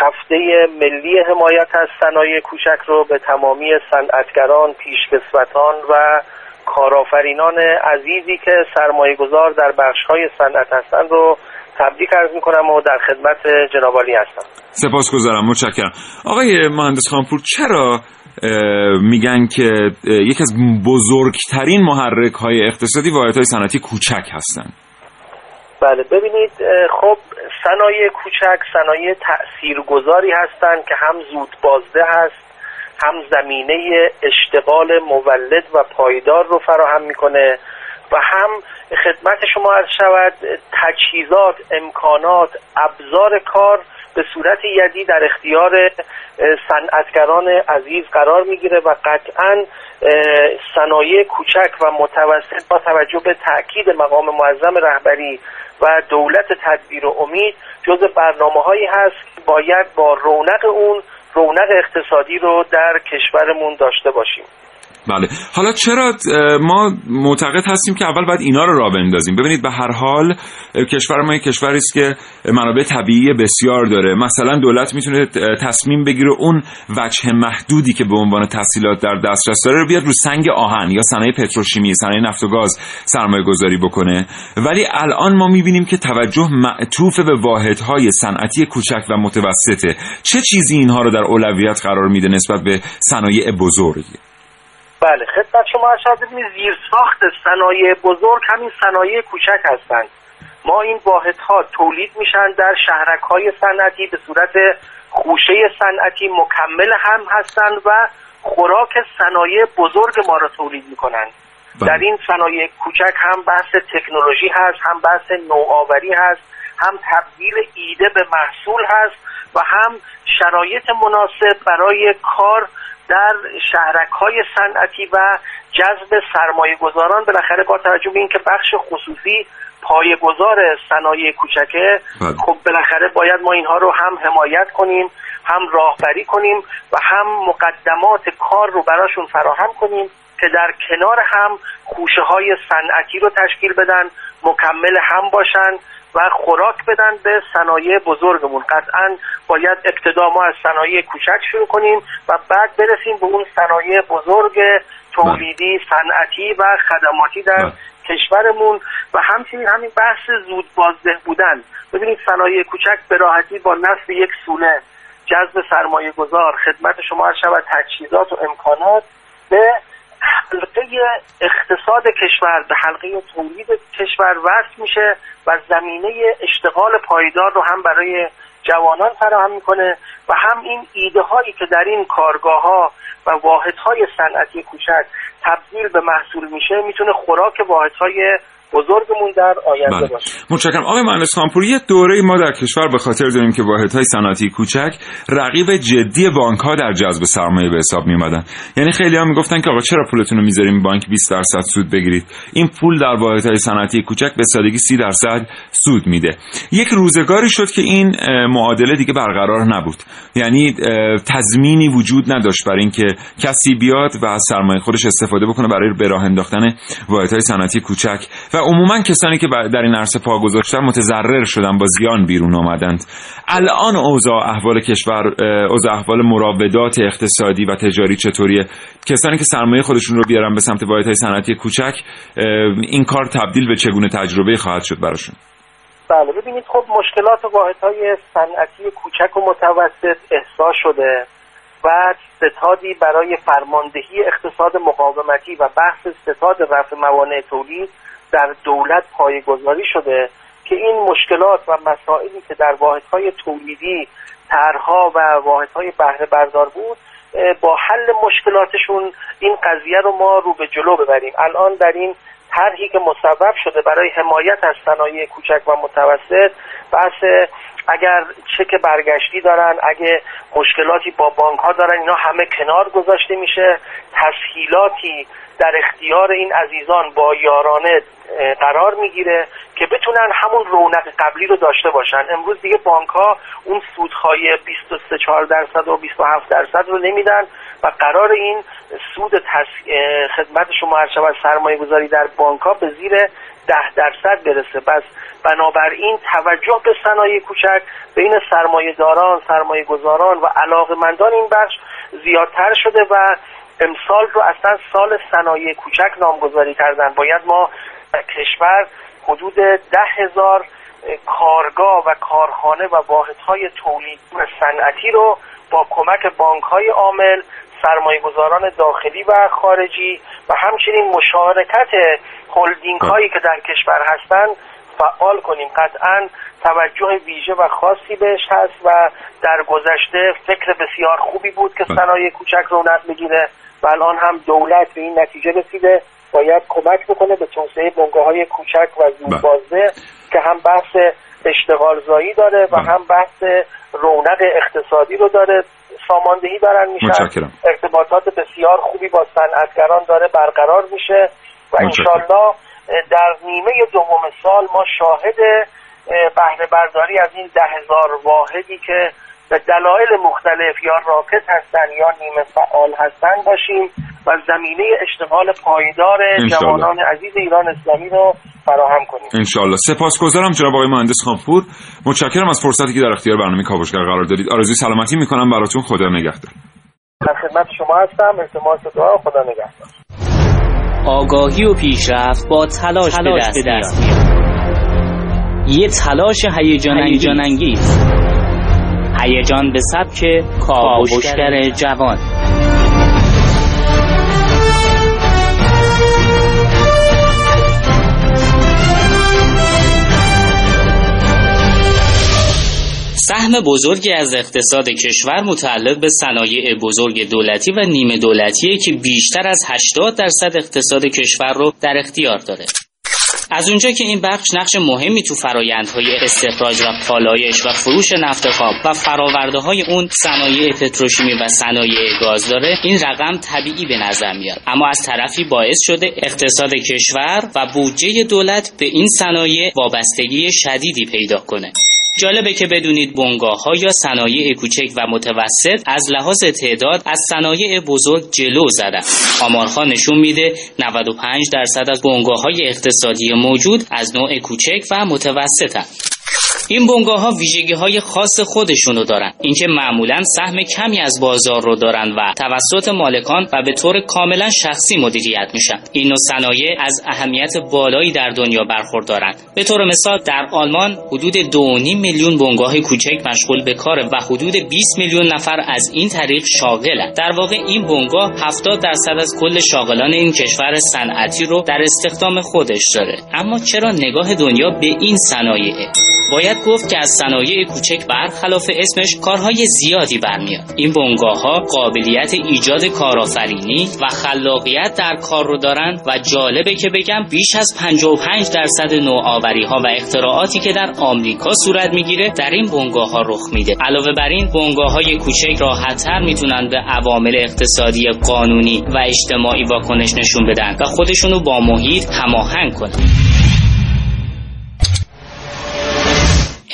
هفته ملی حمایت از صنایع کوچک رو به تمامی صنعتگران، پیشکسوتان و کارآفرینان عزیزی که سرمایه‌گذار در بخش‌های صنعت هستند رو تبریک عرض می‌کنم و در خدمت جناب عالی هستم. سپاسگزارم، متشکرم. آقای مهندس خانپور، چرا میگن که یکی از بزرگترین محرک‌های اقتصادی واحدهای صنعتی کوچک هستن؟ بله، ببینید خب صنایع کوچک صنایع تأثیرگذاری هستند که هم زود بازده هست، هم زمینه اشتغال مولد و پایدار رو فراهم می‌کنه و هم خدمت شما عرض شود تجهیزات، امکانات، ابزار کار به صورت یدی در اختیار صنعتگران عزیز قرار میگیره و قطعاً صنایع کوچک و متوسط با توجه به تأکید مقام معظم رهبری و دولت تدبیر و امید جزو برنامه‌هایی هست که باید با رونق اون، رونق اقتصادی رو در کشورمون داشته باشیم. بله، حالا چرا ما معتقد هستیم که اول باید اینا رو راه بندازیم؟ ببینید به هر حال کشور ما یک کشوری است که منابع طبیعی بسیار داره. مثلا دولت میتونه تصمیم بگیره اون وجه محدودی که به عنوان تسهیلات در دسترس داره رو بیاد رو سنگ آهن یا صنایع پتروشیمی، صنایع نفت و گاز سرمایه‌گذاری بکنه. ولی الان ما میبینیم که توجه معطوف به واحدهای صنعتی کوچک و متوسطه. چه چیزی اینها رو در اولویت قرار میده نسبت به صنایع بزرگ؟ بله، خدمت شما ارشاد می‌کنم زیرساخت صنایع بزرگ همین صنایع کوچک هستند. ما این واحدها تولید میشن در شهرک‌های صنعتی، به صورت خوشه صنعتی مکمل هم هستند و خوراک صنایع بزرگ ما را تولید میکنند. در این صنایع کوچک هم بحث تکنولوژی هست، هم بحث نوآوری هست، هم تبدیل ایده به محصول هست و هم شرایط مناسب برای کار در شهرک‌های صنعتی و جذب سرمایه‌گذاران. بالاخره با توجه به اینکه بخش خصوصی پایه‌گذار صنایع کوچکه، خب بالاخره باید ما اینها رو هم حمایت کنیم، هم راهبری کنیم و هم مقدمات کار رو براشون فراهم کنیم که در کنار هم خوشه‌های صنعتی رو تشکیل بدن، مکمل هم باشن و خوراک بدن به صنایع بزرگمون. قطعاً باید ابتدا ما از صنایع کوچک شروع کنیم و بعد برسیم به اون صنایع بزرگ تولیدی، صنعتی و خدماتی در کشورمون. و همچنین همین بحث زود بازده بودن. ببینید صنایع کوچک به راحتی با نصب یک سوله جذب سرمایه گذار، خدمت شما عرض شود تجهیزات و امکانات، به حلقه اقتصاد کشور، به حلقه تولید کشور وصل میشه و زمینه اشتغال پایدار رو هم برای جوانان فراهم میکنه و هم این ایده هایی که در این کارگاه ها و واحد های صنعتی کوچک تبدیل به محصول میشه میتونه خوراک واحد های بزرگمون در آینده بله. باشه. متشکرم. آقای مهندس خانپور، یه دوره ما در کشور به خاطر داریم که واحدهای صنعتی کوچک رقیب جدی بانک‌ها در جذب سرمایه به حساب می‌آمدن. یعنی خیلی‌ها می‌گفتن که آقا چرا پولتون رو می‌ذاریم بانک 20% سود بگیرید؟ این پول در واحدهای صنعتی کوچک به سادگی 30% سود میده. یک روزگاری شد که این معادله دیگه برقرار نبود. یعنی تضمینی وجود نداشت برای اینکه کسی بیاد و از سرمایه خودش استفاده بکنه برای به راه انداختن واحدهای صنعتی کوچک و عموما کسانی که در این عرصه پا گذاشتن متضرر شدن، با زیان بیرون آمدند. الان اوضاع احوال کشور، اوضاع احوال مراودات اقتصادی و تجاری چطوریه؟ کسانی که سرمایه خودشون رو بیارن به سمت واحدهای صنعتی کوچک، این کار تبدیل به چگونه تجربه خواهد شد براشون؟ بله، ببینید خب مشکلات واحدهای صنعتی کوچک و متوسط احسا شده و ستادی برای فرماندهی اقتصاد مقاومتی و بحث ستاد رفع موانع تولید در دولت پایه‌گذاری شده که این مشکلات و مسائلی که در واحدهای تولیدی، طرح‌ها و واحدهای بهره بردار بود، با حل مشکلاتشون این قضیه رو ما رو به جلو ببریم. الان در این طرحی که مصوب شده برای حمایت از صنایع کوچک و متوسط، بحث اگر چک برگشتی دارن، اگه مشکلاتی با بانک ها دارن، اینا همه کنار گذاشته میشه. تسهیلاتی در اختیار این عزیزان با یارانه قرار میگیره که بتونن همون رونق قبلی رو داشته باشن. امروز دیگه بانک ها اون سودهای 23.4% و 27% رو نمیدن و قرار این سود خدمت شما هر شب از سرمایه گذاری در بانک ها به زیر 10% برسه. پس بنابراین توجه به صنایع کوچک بین سرمایه‌داران، سرمایه‌گذاران و علاقه‌مندان این بخش زیادتر شده و امسال رو اصلا سال صنایع کوچک نامگذاری کردن. باید ما کشور حدود 10,000 کارگاه و کارخانه و واحدهای تولید صنعتی رو با کمک بانک‌های عامل، سرمایه‌گذاران داخلی و خارجی و همچنین مشارکت هلدینگ‌هایی که در کشور هستن فعال کنیم. قطعاً توجه ویژه و خاصی بهش هست و در گذشته فکر بسیار خوبی بود که صنایع کوچک رونق بگیره و الان هم دولت به این نتیجه رسیده باید کمک بکنه به توسعه بنگاه‌های کوچک و زیربازده که هم بحث اشتغال زایی داره و هم بحث رونق اقتصادی رو داره، ساماندهی دارن میشن، ارتباطات بسیار خوبی با صنعتگران داره برقرار میشه و انشالله در نیمه دوم سال ما شاهد بهره برداری از این 10,000 واحدی که به دلایل مختلف یا راکت هستن یا نیمه فعال هستن باشیم و زمینه اشتغال پایدار جوانان عزیز ایران اسلامی رو فراهم کنیم انشالله. سپاسگزارم جناب آقای مهندس خانپور، متشکرم از فرصتی که در اختیار برنامه کاوشگر قرار دادید. آرزوی سلامتی میکنم براتون. خدا نگهدار. در خدمت شما هستم. التماس دعا. خدا نگهدار. آگاهی و پیشرفت با تلاش به دست میاد. یه تلاش هیجان انگیز، هیجان به سبک کاوشگر جوان. سهم بزرگی از اقتصاد کشور متعلق به صنایع بزرگ دولتی و نیمه دولتیه که بیشتر از 80% اقتصاد کشور رو در اختیار داره. از اونجا که این بخش نقش مهمی تو فرآیندهای استخراج و پالایش و فروش نفت خام و فرآورده‌های اون صنایع پتروشیمی و صنایع گاز داره، این رقم طبیعی به نظر میاد، اما از طرفی باعث شده اقتصاد کشور و بودجه دولت به این صنایع وابستگی شدیدی پیدا کنه. جالبه که بدونید بنگاه‌ها یا صنایع کوچک و متوسط از لحاظ تعداد از صنایع بزرگ جلو زدن. آمارها نشون میده 95% از بنگاه‌های اقتصادی موجود از نوع کوچک و متوسطن. این بنگاه‌ها ویژگی‌های خاص خودشونو دارن، اینکه معمولاً سهم کمی از بازار رو دارن و توسط مالکان و به طور کاملاً شخصی مدیریت میشن. این نوع صنایع از اهمیت بالایی در دنیا برخوردارن. به طور مثال در آلمان حدود 2.5 میلیون بنگاه کوچک مشغول به کاره و حدود 20 میلیون نفر از این طریق شاغلن. در واقع این بنگاه 70% از کل شاغلان این کشور صنعتی رو در استخدام خودش داره. اما چرا نگاه دنیا به این صنایع؟ باید باید گفت که از صنایع کوچک برخلاف اسمش کارهای زیادی برمیاد. این بنگاه‌ها قابلیت ایجاد کارآفرینی و خلاقیت در کار رو دارند و جالبه که بگم بیش از 55% نوآوری‌ها و اختراعاتی که در آمریکا صورت میگیره در این بنگاه‌ها رخ میده. علاوه بر این، بنگاه‌های کوچک راحت‌تر میتونن به عوامل اقتصادی، قانونی و اجتماعی واکنش نشون بدن و خودشونو با محیط هماهنگ کنن.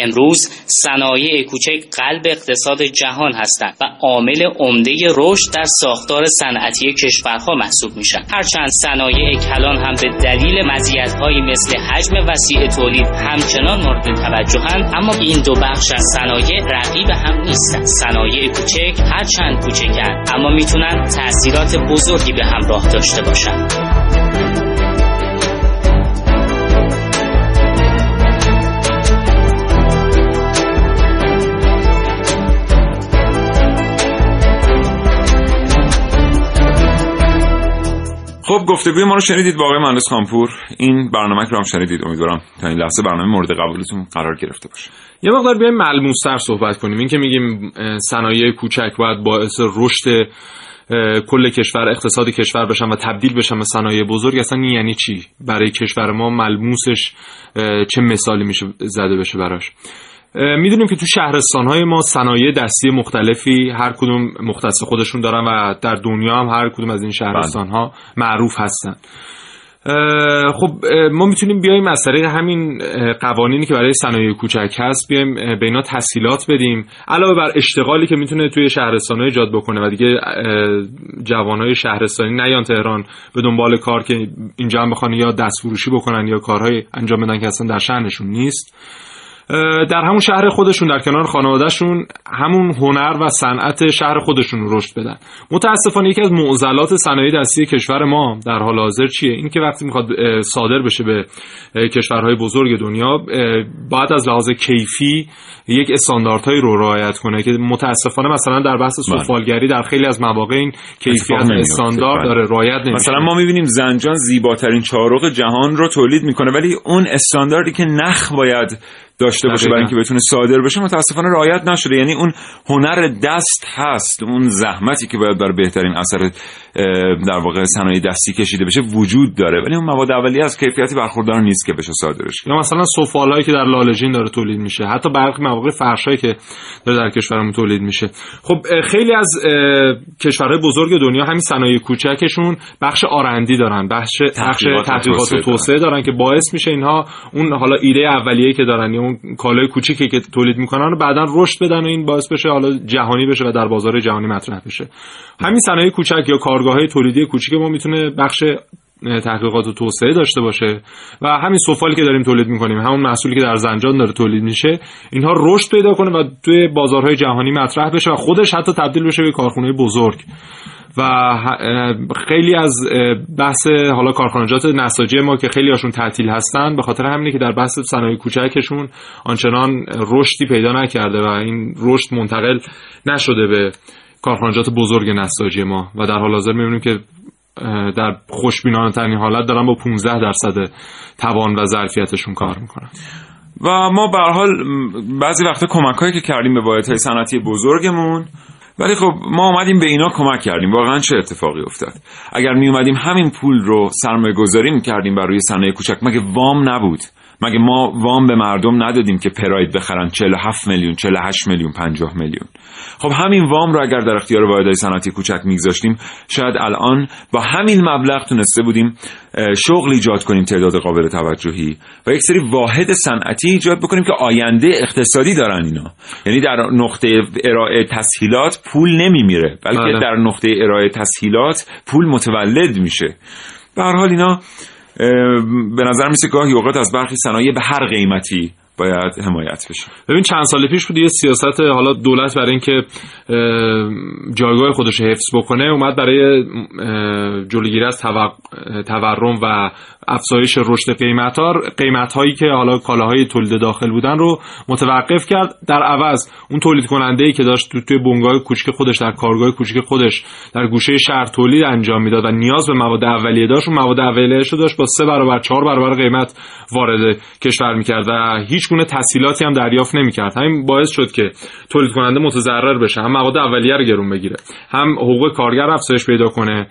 امروز صنایع کوچک قلب اقتصاد جهان هستند و عامل عمده رشد در ساختار صنعتی کشورها محسوب میشن. هرچند صنایع کلان هم به دلیل مزیت‌هایی مثل حجم وسیع تولید همچنان مورد توجهند، اما این دو بخش از صنایع رقیب هم نیستند. صنایع کوچک هرچند کوچکن اما میتونن تأثیرات بزرگی به همراه داشته باشند. خب، گفتگوی ما رو شنیدید با آقای مهندس خانپور. این برنامه که رو هم شنیدید، امیدوارم تا این لحظه برنامه مورد قبولتون قرار گرفته باشه. یه مقدار بیایم ملموس‌تر صحبت کنیم. این که میگیم صنایع کوچک باید باعث رشد کل کشور، اقتصاد کشور بشن و تبدیل بشن به صنایع بزرگ، اصلا یعنی چی؟ برای کشور ما ملموسش چه مثالی میشه زده بشه براش؟ میدونیم که تو شهرستان‌های ما صنایع دستی مختلفی هر کدوم مختص خودشون دارن و در دنیا هم هر کدوم از این شهرستان‌ها معروف هستن. خب ما میتونیم بیایم از طریق همین قوانینی که برای صنایع کوچک هست بیایم به اینا تسهیلات بدیم، علاوه بر اشتغالی که میتونه توی شهرستان‌ها ایجاد بکنه و دیگه جوانای شهرستانی نیان تهران به دنبال کار که اینجا هم بخوان یا دستفروشی بکنن یا کارهای انجام بدن که اصلا در شأنشون نیست. در همون شهر خودشون، در کنار خانوادهشون، همون هنر و صنعت شهر خودشون رشد بدن. متاسفانه یکی از معضلات صنایع دستی کشور ما در حال حاضر چیه؟ این که وقتی میخواد صادر بشه به کشورهای بزرگ دنیا، باید از لحاظ کیفی یک استانداردهایی رو رعایت کنه که متاسفانه مثلا در بحث سفالگری در خیلی از مواقع این کیفیت استاندارد داره رعایت نمیشه. مثلا ما میبینیم زنجان زیباترین چهاررگ جهان رو تولید میکنه، ولی اون استانداردی که نخ باید داشته باشه برای اینکه بتونه صادر بشه متاسفانه رعایت نشده. یعنی اون هنر دست هست، اون زحمتی که باید برای بهترین اثر در واقع صنایع دستی کشیده بشه وجود داره، ولی اون مواد اولیه از کیفیتی برخوردار نیست که بشه صادرش. یا مثلا سفالایی که در لاله‌جین داره تولید میشه، حتی برخی مواقع فرشایی که داره در کشورمون تولید میشه. خب خیلی از کشورهای بزرگ دنیا همین صنایع کوچکشون بخش آرندی دارن، بخش تحقیقات و توسعه دارن که باعث میشه اینها اون حالا ایده اولیه‌ای که دارن، کالای کوچیکی که تولید میکنن و بعداً رشد بدن و این باعث بشه حالا جهانی بشه و در بازار جهانی مطرح بشه. همین صنایع کوچک یا کارگاه‌های تولیدی کوچیک ما میتونه بخش تحقیقات و توسعه داشته باشه و همین سفالی که داریم تولید میکنیم، همون محصولی که در زنجان داره تولید میشه، اینها رشد پیدا کنه و توی بازارهای جهانی مطرح بشه و خودش حتی تبدیل بشه به کارخونه بزرگ. و خیلی از بحث حالا کارخانجات نساجی ما که خیلی هاشون تعطیل هستن به خاطر همینه که در بحث صنایع کوچکشون آنچنان رشدی پیدا نکرده و این رشد منتقل نشده به کارخانجات بزرگ نساجی ما و در حال حاضر میبینیم که در خوشبینانه ترین حالت دارن با 15% توان و ظرفیتشون کار میکنن. و ما به هر حال بعضی وقتا کمک‌هایی که کردیم به واحدهای صنعتی بزرگمون، ولی خب ما اومدیم به اینا کمک کردیم، واقعا چه اتفاقی افتاد؟ اگر می اومدیم همین پول رو سرمایه‌گذاری می‌کردیم بر روی صنایع کوچک، مگه وام نبود؟ مگه ما وام به مردم ندادیم که پراید بخرن 47 میلیون، 48 میلیون، 50 میلیون؟ خب همین وام رو اگر در اختیار واحدهای صنعتی کوچک می‌گذاشتیم، شاید الان با همین مبلغ تونسته بودیم شغل ایجاد کنیم تعداد قابل توجهی و یک سری واحد صنعتی ایجاد بکنیم که آینده اقتصادی دارن اینا. یعنی در نقطه ارائه تسهیلات پول نمی‌میره، بلکه در نقطه ارائه تسهیلات پول متولد میشه. به هر حال اینا به نظر میسه گاهی اوقات از برخی صنایع به هر قیمتی باید حمایت بشه. ببین چند سال پیش بود یه سیاست حالا دولت برای اینکه جایگاه خودش حفظ بکنه اومد برای جلوگیری از تورم و افزایش رشد قیمت‌هایی که حالا کالاهای تولید داخل بودن رو متوقف کرد. در عوض اون تولید کننده‌ای که داشت توی بنگاه کوچک خودش، در کارگاه کوچک خودش در گوشه شهر تولید انجام میداد و نیاز به مواد اولیه داشت، اون مواد اولیه‌اشو داشت با 3 برابر 4 برابر قیمت وارد کشور می‌کرد و هیچ گونه تسهیلاتی هم دریافت نمی‌کرد. همین باعث شد که تولید کننده متضرر بشه، هم مواد اولیه رو گرون بگیره، هم حقوق کارگر افزایش پیدا کنه.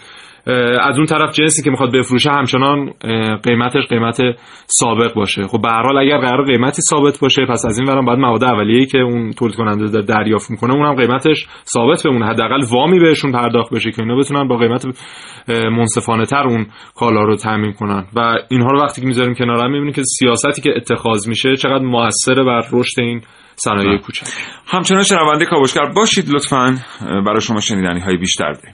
از اون طرف جنسی که میخواد بفروشه همچنان قیمتش قیمت سابق باشه. خب به هر حال اگر قرار قیمتی ثابت باشه، پس از این ورم باید مواد اولیه‌ای که اون تولید کننده دریافت میکنه اونم قیمتش ثابت بمونه، حداقل وامی بهشون پرداخت بشه که اینا بتونن با قیمت منصفانه تر اون کالا رو تامین کنن. و اینها رو وقتی که میذاریم کنار هم میبینیم که سیاستی که اتخاذ میشه چقدر موثر بر رشد این صنایع کوچک. همچنان شنونده کاوشگر باشید لطفاً، برای شما شنیدنی های بیشتر داریم.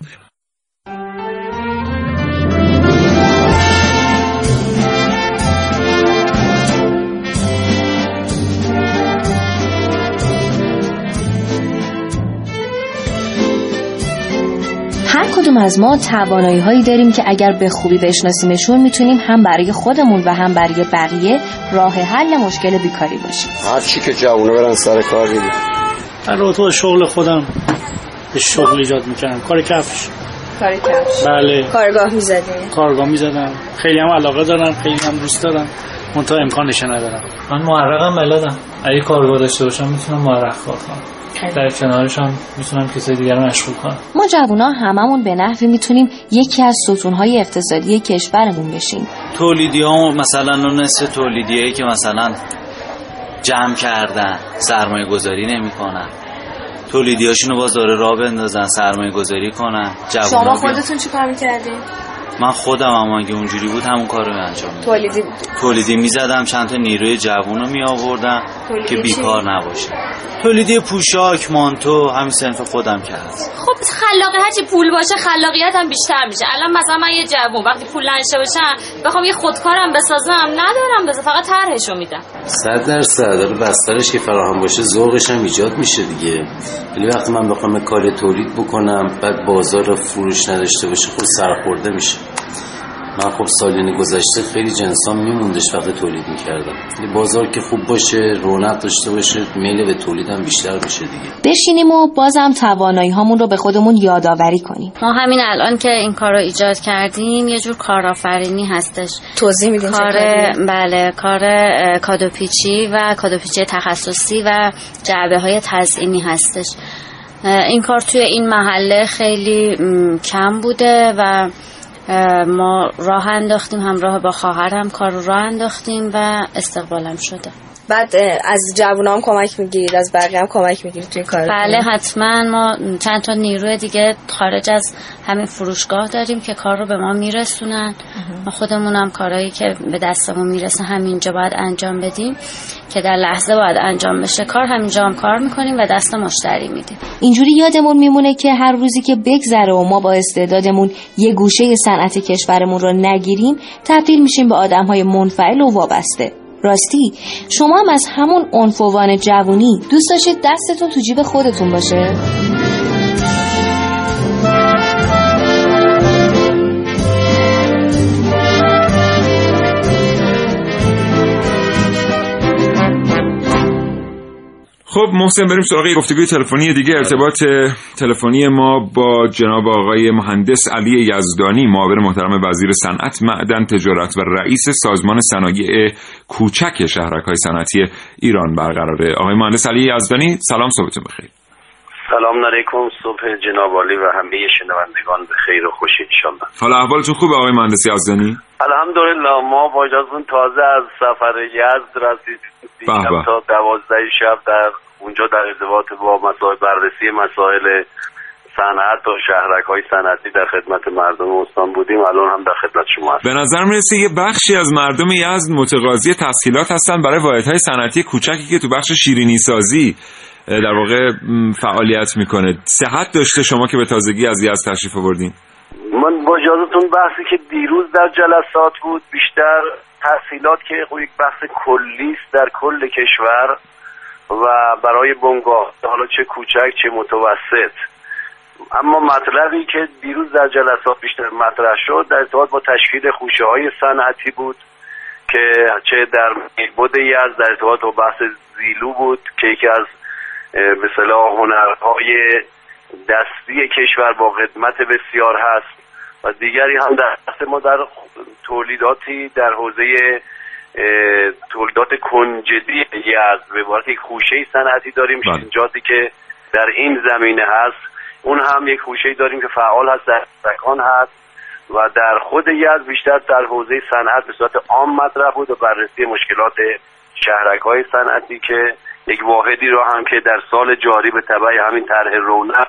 کدوم از ما توانایی هایی داریم که اگر به خوبی بشناسیمشون میتونیم هم برای خودمون و هم برای بقیه راه حل مشکل بیکاری باشیم. هر چی که جوونه برن سر کار دیگه. من رو تو شغل خودم به شغل ایجاد میکردم، کار کفش. بله. کارگاه میزدم. خیلی هم علاقه دارم، خیلی هم دوست دارم، منتها امکانش ندارم. من معرقم بلدم. اگه کارگاه داشته باشم میتونم معرق کار کنم. در کنارش هم میتونم کسای دیگر رو مشغول کنم. ما جوونا هممون به نحوی میتونیم یکی از ستونهای اقتصادی کشورمون بشیم. تولیدی‌ها مثلا نصف تولیدیایی که مثلا جمع کردن سرمایه گذاری نمی کنن، تولیدیاشونو باز داره راه بندازن سرمایه گذاری کنن. شما خودتون چی کار میکردین؟ من خودم هم اگه اونجوری بود همون کارو انجام میدادم. تولیدی میزدم، چند تا نیروی جوونو می آوردم که بیکار نباشه. تولیدی پوشاک، مانتو، همین صنف خودم که هست. خب خلاقه، هرچی پول باشه خلاقیت هم بیشتر میشه. الان مثلا من یه جوون وقتی پول نشه باشم بخوام یه خودکارم بسازم ندارم، بس فقط طرحشو میدم. 100% بسترش که فراهم باشه ذوقش هم ایجاد میشه دیگه. ولی وقتی من بخوام کار تولید بکنم بعد بازار فروش نداشته باشه خود سرخورده میشه. من خب سالیان گذشته خیلی جنسام میموندش وقتی تولید میکردم. بازار که خوب باشه، رونق داشته باشه، میل به تولیدم بیشتر بشه دیگه. بشینیم و بازم توانایی هامون رو به خودمون یادآوری کنیم. ما همین الان که این کار رو ایجاد کردیم یه جور کارآفرینی هستش. توضیح میدین چطوریه؟ بله، کار کادوپیچی و کادوپیچی تخصصی و جعبه های تزیینی هستش. این کار توی این محله خیلی کم بوده و ما راه انداختیم، همراه با خواهرم کار رو راه انداختیم و استقبالم شده. بعد از جوونام کمک میگیرید، از بقیه هم کمک میگیرید توی کار؟ بله حتما. ما چند تا نیروی دیگه خارج از همین فروشگاه داریم که کار رو به ما میرسونن. ما خودمون هم کارهایی که به دستمون میرسه همینجا باید انجام بدیم که در لحظه باید انجام بشه کار، همینجا هم کار میکنیم و دست مشتری میدیم. اینجوری یادمون میمونه که هر روزی که بگذره و ما با استعدادمون یه گوشه صنعت کشورمون رو نگیریم تبدیل میشیم به آدم‌های منفعل و وابسته. راستی شما هم از همون عنفوان جوونی دوست داشتید دستتون تو جیب خودتون باشه؟ خب محسن، بریم سراغ گفتگوی تلفنی دیگه. ارتباط تلفنی ما با جناب آقای مهندس علی یزدانی، معاون محترم وزیر صنعت، معدن، تجارت و رئیس سازمان صنایع کوچک شهرک‌های صنعتی ایران برقراره. آقای مهندس علی یزدانی سلام، صبحتون بخیر. سلام علیکم، صبح جناب عالی و همه شنوندگان بخیر و خوش انشالله. حالا احوالتون خوبه آقای مهندس یزدانی؟ الحمدلله، ما با اجازهتون تازه از سفر یزد رسیدیم تا 12 شب در اونجا در ارتباط با مسائل بررسی مسائل صنعت و شهرک‌های صنعتی در خدمت مردم استان بودیم. الان هم در خدمت شما هستیم. به نظر می‌رسه یه بخشی از مردم یزد متقاضی تسهیلات هستن برای واحدهای صنعتی کوچکی که تو بخش شیرینی‌سازی در واقع فعالیت میکنه. صحت داشته شما که به تازگی از یزد تشریف آوردین؟ من با اجازهتون بحثی که دیروز در جلسات بود بیشتر تسهیلات که یک بحث کلیست در کل کشور و برای بنگاه، حالا چه کوچک چه متوسط، اما مطلبی که دیروز در جلسات بیشتر مطرح شد در ارتباط با تشکیل خوشه‌های صنعتی بود که چه در بود یزد در ارتباط با بحث زیلو بود که یکی از به اصطلاح هنرهای دستی کشور با قدمت بسیار هست و دیگری هم در ما در تولیداتی در حوزه تولیدات کنجدی یزد به عبارت یک خوشه صنعتی داریم ایجادی که در این زمینه هست. اون هم یک خوشه‌ای داریم که فعال هست در سکان هست و در خود یزد بیشتر در حوزه صنعت به صورت عام مطرح بود و بررسی مشکلات شهرک‌های صنعتی که یک واحدی را هم که در سال جاری به تبع همین طرح رونق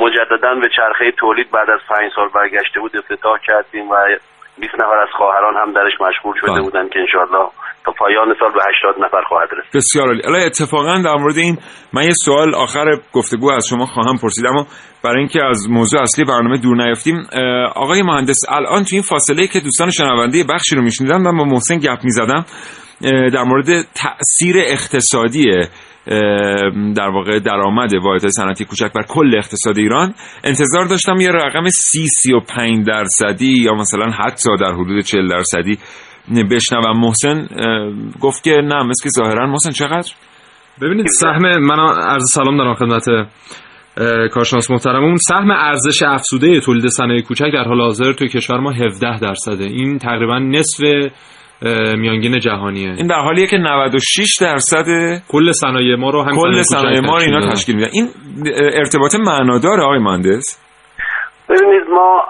مجدداً به چرخه تولید بعد از 5 سال برگشته بود افتتاح کردیم و 20 نفر از خواهران هم درش مشغول شده بودن که انشاءالله تا پایان سال به 80 نفر خواهد رسید. بسیار عالی. الان اتفاقا در مورد این من یه سوال آخر گفتگو از شما خواهم پرسید، اما برای اینکه از موضوع اصلی برنامه دور نیافتیم، آقای مهندس الان تو این فاصله که دوستان شنونده بخشی رو میشنیدن من با محسن گپ میزدم در مورد تأثیر اقتصادی در واقع درآمد واحدهای صنعتی کوچک بر کل اقتصاد ایران، انتظار داشتم یه رقم 35% یا مثلا حتی در حدود 40% بشنوم. محسن گفت که نه مثل که ظاهرا. محسن چقدر؟ ببینید سهم من عرض سلام دارم خدمت کارشناس محترمون، سهم ارزش افزوده تولید صنایع کوچک در حال حاضر توی کشور ما 17%، این تقریبا نصف میانگین جهانیه. این در حالیه که 96% کل صنایع ما رو هم کل صنایع ما اینا تشکیل میدن. این ارتباط معنادار آقای مهندس؟ ببینید ما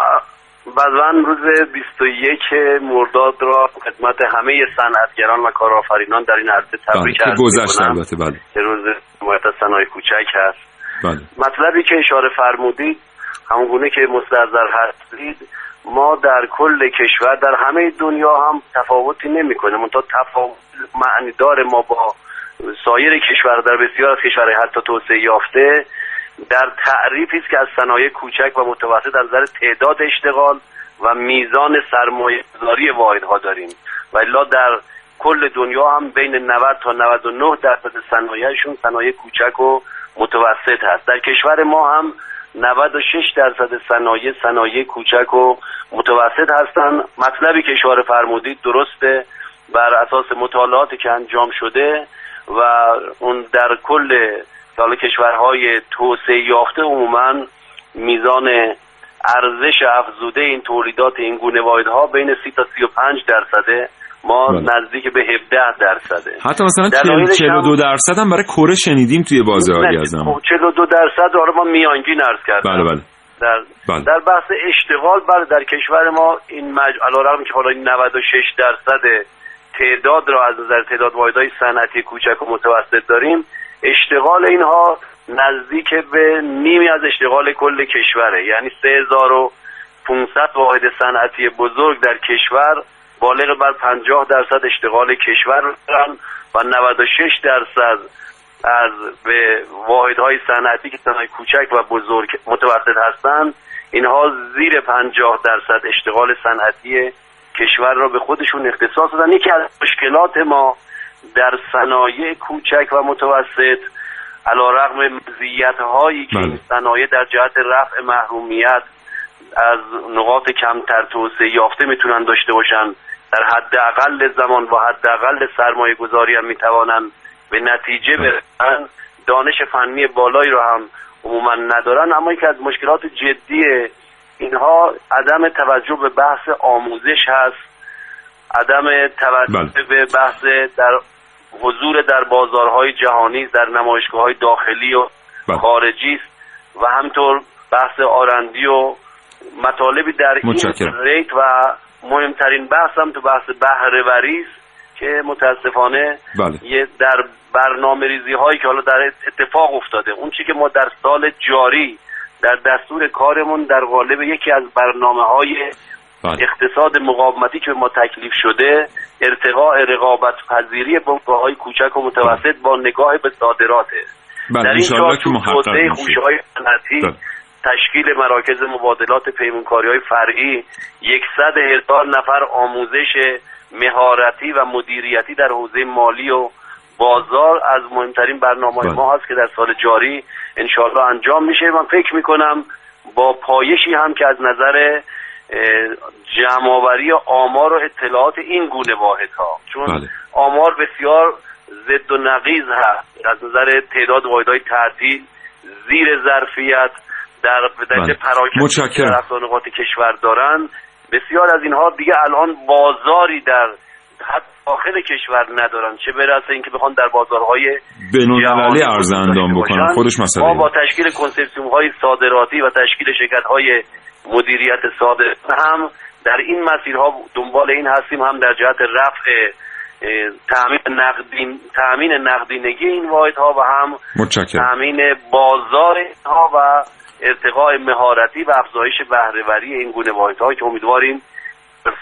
بعضن روز 21 مرداد را خدمت همه صنعتگران و کارآفرینان در این عرصه تبریک عرض می‌کنم که روز مؤسسات صنایع کوچک هست. بله. مطلبی که اشاره فرمودید همونگونه که مستحضر هستید ما در کل کشور در همه دنیا هم تفاوتی نمی‌کنه، منتها تفاوت معنیدار ما با سایر کشور در بسیار از کشورهای حتی توسعه یافته در تعریفی است که از صنایع کوچک و متوسط از نظر تعداد اشتغال و میزان سرمایه‌گذاری واحدها داریم و الا در کل دنیا هم بین 90 تا 99% صنایعشون صنایع کوچک و متوسط هست. در کشور ما هم 96% صنایع کوچک و متوسط هستند. مطلبی که اشاره فرمودید درسته، بر اساس مطالعاتی که انجام شده و اون در کل حالا کشورهای توسعه یافته عموما میزان ارزش افزوده این تولیدات این گونه واحدها بین 30 تا 35%، ما نزدیک به 17%. حتی مثلا 42% هم برای کره شنیدیم توی بازارهای از ما. 42% رو ما میانگین عرض کردیم. بله بله. در بحث اشتغال بله در کشور ما این علیرغم که حالا این 96% تعداد را از نظر تعداد واحدهای صنعتی کوچک و متوسط داریم، اشتغال اینها نزدیک به نیمی از اشتغال کل کشوره، یعنی 3500 واحد صنعتی بزرگ در کشور بالغ بر 50% اشتغال کشور و 96% از به واحدهای صنعتی که صنایع کوچک و بزرگ متوسط هستند اینها زیر 50% اشتغال صنعتی کشور را به خودشون اختصاص دادن. یکی از مشکلات ما در صنایع کوچک و متوسط علیرغم مزیت‌هایی که این صنایع در جهت رفع محرومیت از نقاط کمتر توسعه یافته میتونن داشته باشن، در حداقل زمان و حداقل سرمایه گذاری هم میتوانن به نتیجه برسن، دانش فنی بالایی رو هم عموما ندارن. اما یکی از مشکلات جدی اینها عدم توجه به بحث آموزش هست، عدم توجه به بحث در حضور در بازارهای جهانی در نمایشگاه‌های داخلی و خارجی است و همطور بحث آرندی و مطالبی در این ریت و مهمترین بحث هم تو بحث بهره‌وری است که متاسفانه یه در برنامه‌ریزی هایی که حالا در اتفاق افتاده اون چیزی که ما در سال جاری در دستور کارمون در قالب یکی از برنامه‌های اقتصاد مقاومتی که ما تکلیف شده ارتقاء رقابت پذیری بنگاه‌های کوچک و متوسط با نگاه به صادراته. در این توسعه خوشه‌های صنعتی، تشکیل مراکز مبادلات پیمانکاری‌های فرعی، 100,000 نفر آموزش مهارتی و مدیریتی در حوزه مالی و بازار از مهمترین برنامه‌های ما هست که در سال جاری انشاءالله انجام میشه. من فکر میکنم با پایشی هم که از نظر جمع‌آوری آمار و اطلاعات این گونه واحدها، چون بله. آمار بسیار ضد و نقیض هست از نظر تعداد واحدهای تعدیل زیر ظرفیت در درجه پراکنده در نقاط کشور دارن. بسیار از اینها دیگه الان بازاری در حتی داخل کشور ندارن، چه برسه اینکه بخوان در بازارهای بین‌المللی عرضه اندام بکنن. خودش مسئله ما با تشکیل کنسورسیوم‌های صادراتی و تشکیل شرکت‌های مدیریت صادرات هم در این مسیرها دنبال این هستیم، هم در جهت رفع تأمین نقدینگی این واحدها و هم تأمین بازار اینها و ارتقاء مهارتی و افزایش بهره‌وری این گونه واحدها که امیدواریم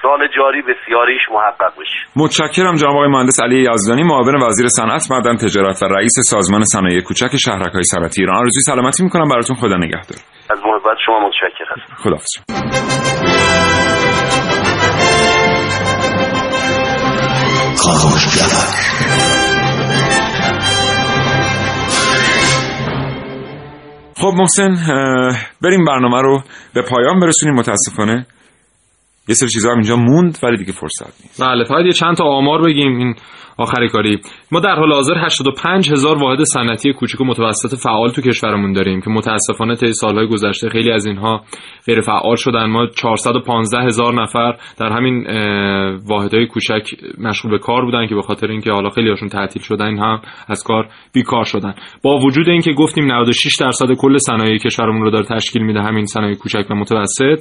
سال جاری بسیاریش محقق بشه. متشکرم جناب آقای مهندس علی یزدانی، معاون وزیر صنعت، معدن، تجارت و رئیس سازمان صنایع کوچک شهرک‌های صنعتی ایران. آرزوی سلامتی می‌کنم براتون. خدا نگهدار. از محبت شما متشکرم. خداحافظ. خب محسن، بریم برنامه رو به پایان برسونیم. متاسفانه یه سری چیزا هم اینجا موند ولی دیگه فرصت نیست. بله، فقط یه چند تا آمار بگیم این آخر کاری. ما در حال حاضر 85,000 واحد صنعتی کوچک و متوسط فعال تو کشورمون داریم که متاسفانه طی سالهای گذشته خیلی از اینها غیر فعال شدن. ما 415,000 نفر در همین واحدهای کوچک مشغول به کار بودن که به خاطر اینکه حالا خیلی هاشون تعطیل شدن هم از کار بیکار شدن. با وجود اینکه گفتیم 96% کل صنایع کشورمون رو داره تشکیل میده همین صنایع کوچک و متوسط،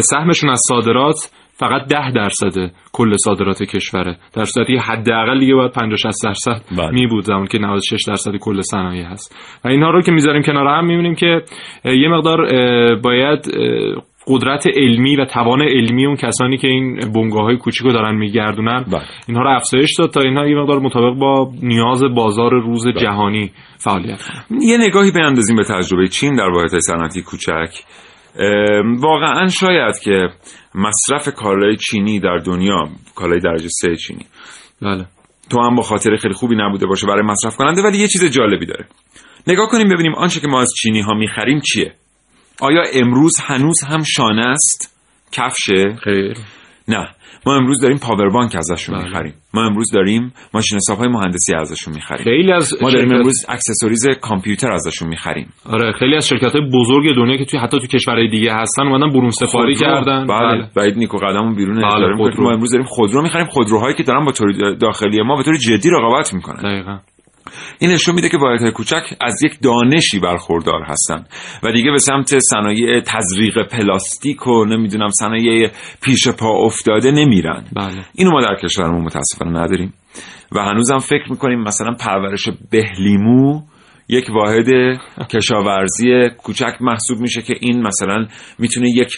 سهمشون از صادرات فقط 10% کل صادرات کشوره، در صورتی که حداقل دیگه باید 50-60% می بود زمان که 96% کل صنایع هست. و اینها رو که میذاریم کنار هم میبینیم که یه مقدار باید قدرت علمی و توان علمی اون کسانی که این بنگاه‌های کوچیکو دارن میگردونن اینها رو افزایش داد تا اینها یه مقدار مطابق با نیاز بازار روز جهانی فعالیت کنن. یه نگاهی بیاندازیم به تجربه چین در واحدهای صنعتی کوچک. واقعا شاید که مصرف کالای چینی در دنیا، کالای درجه 3 چینی، بله، تو هم با خاطر خیلی خوبی نبوده باشه برای مصرف کننده، ولی یه چیز جالبی داره. نگاه کنیم ببینیم آنچه که ما از چینی ها میخریم چیه. آیا امروز هنوز هم شانه است، کفشه؟ خیر، نه. ما امروز داریم پاور بانک ازشون میخریم، ما امروز داریم ماشین حساب‌های مهندسی ازشون میخریم، خیلی از ما داریم امروز اکسسوریز کامپیوتر ازشون میخریم. آره، خیلی از شرکت‌های بزرگ دنیا که توی حتی تو کشورهای دیگه هستن اومدن برون سفاری کردن. بله، بعید نیکو قدمون بیرون داریم. ما امروز داریم خودرو میخریم، خودروهایی که دارن با تولید داخلی ما به طور جدی رقابت میکنن. دقیقاً. این نشون میده که واحدهای کوچک از یک دانشی برخوردار هستن و دیگه به سمت صنایع تزریق پلاستیک و نمیدونم صنایع پیش پا افتاده نمیرن. بله. اینو ما در کشورمون متاسفانه نداریم و هنوزم فکر میکنیم مثلا پرورش بهلیمو یک واحد کشاورزی کوچک محسوب میشه که این مثلا میتونه یک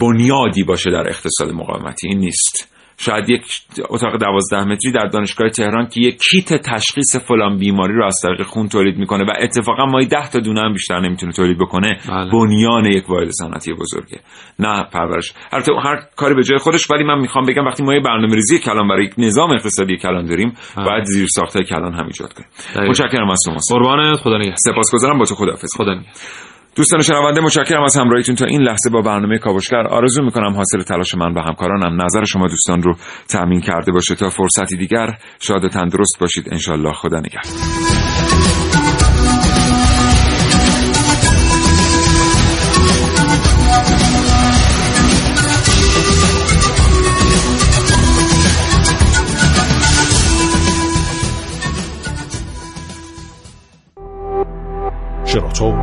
بنیادی باشه در اقتصاد مقاومتی. این نیست. شاید یک اتاق 12 متری در دانشگاه تهران که یک کیت تشخیص فلان بیماری رو از طریق خون تولید میکنه و اتفاقا مایی 10 تا دونه هم بیشتر نمیتونه تولید بکنه، بله، بنیان یک واحد صنعتی بزرگه، نه پرورش. البته هر کاری به جای خودش، ولی من میخوام بگم وقتی ما یه برنامه‌ریزی کلان برای یک نظام اقتصادی کلان داریم، باید زیرساخت‌های کلان هم ایجاد کنیم. متشکرم از شما. قربانت، خدا نگهدار. سپاسگزارم. با تو خداحافظ. خدا نگهدار. دوستان شنونده، متشکرم از همراهیتون تا این لحظه با برنامه کاوشگر. آرزو میکنم حاصل تلاش من و همکارانم نظر شما دوستان رو تأمین کرده باشه. تا فرصتی دیگر شاد و تندرست باشید انشالله. خدا نگهدار. شنوتو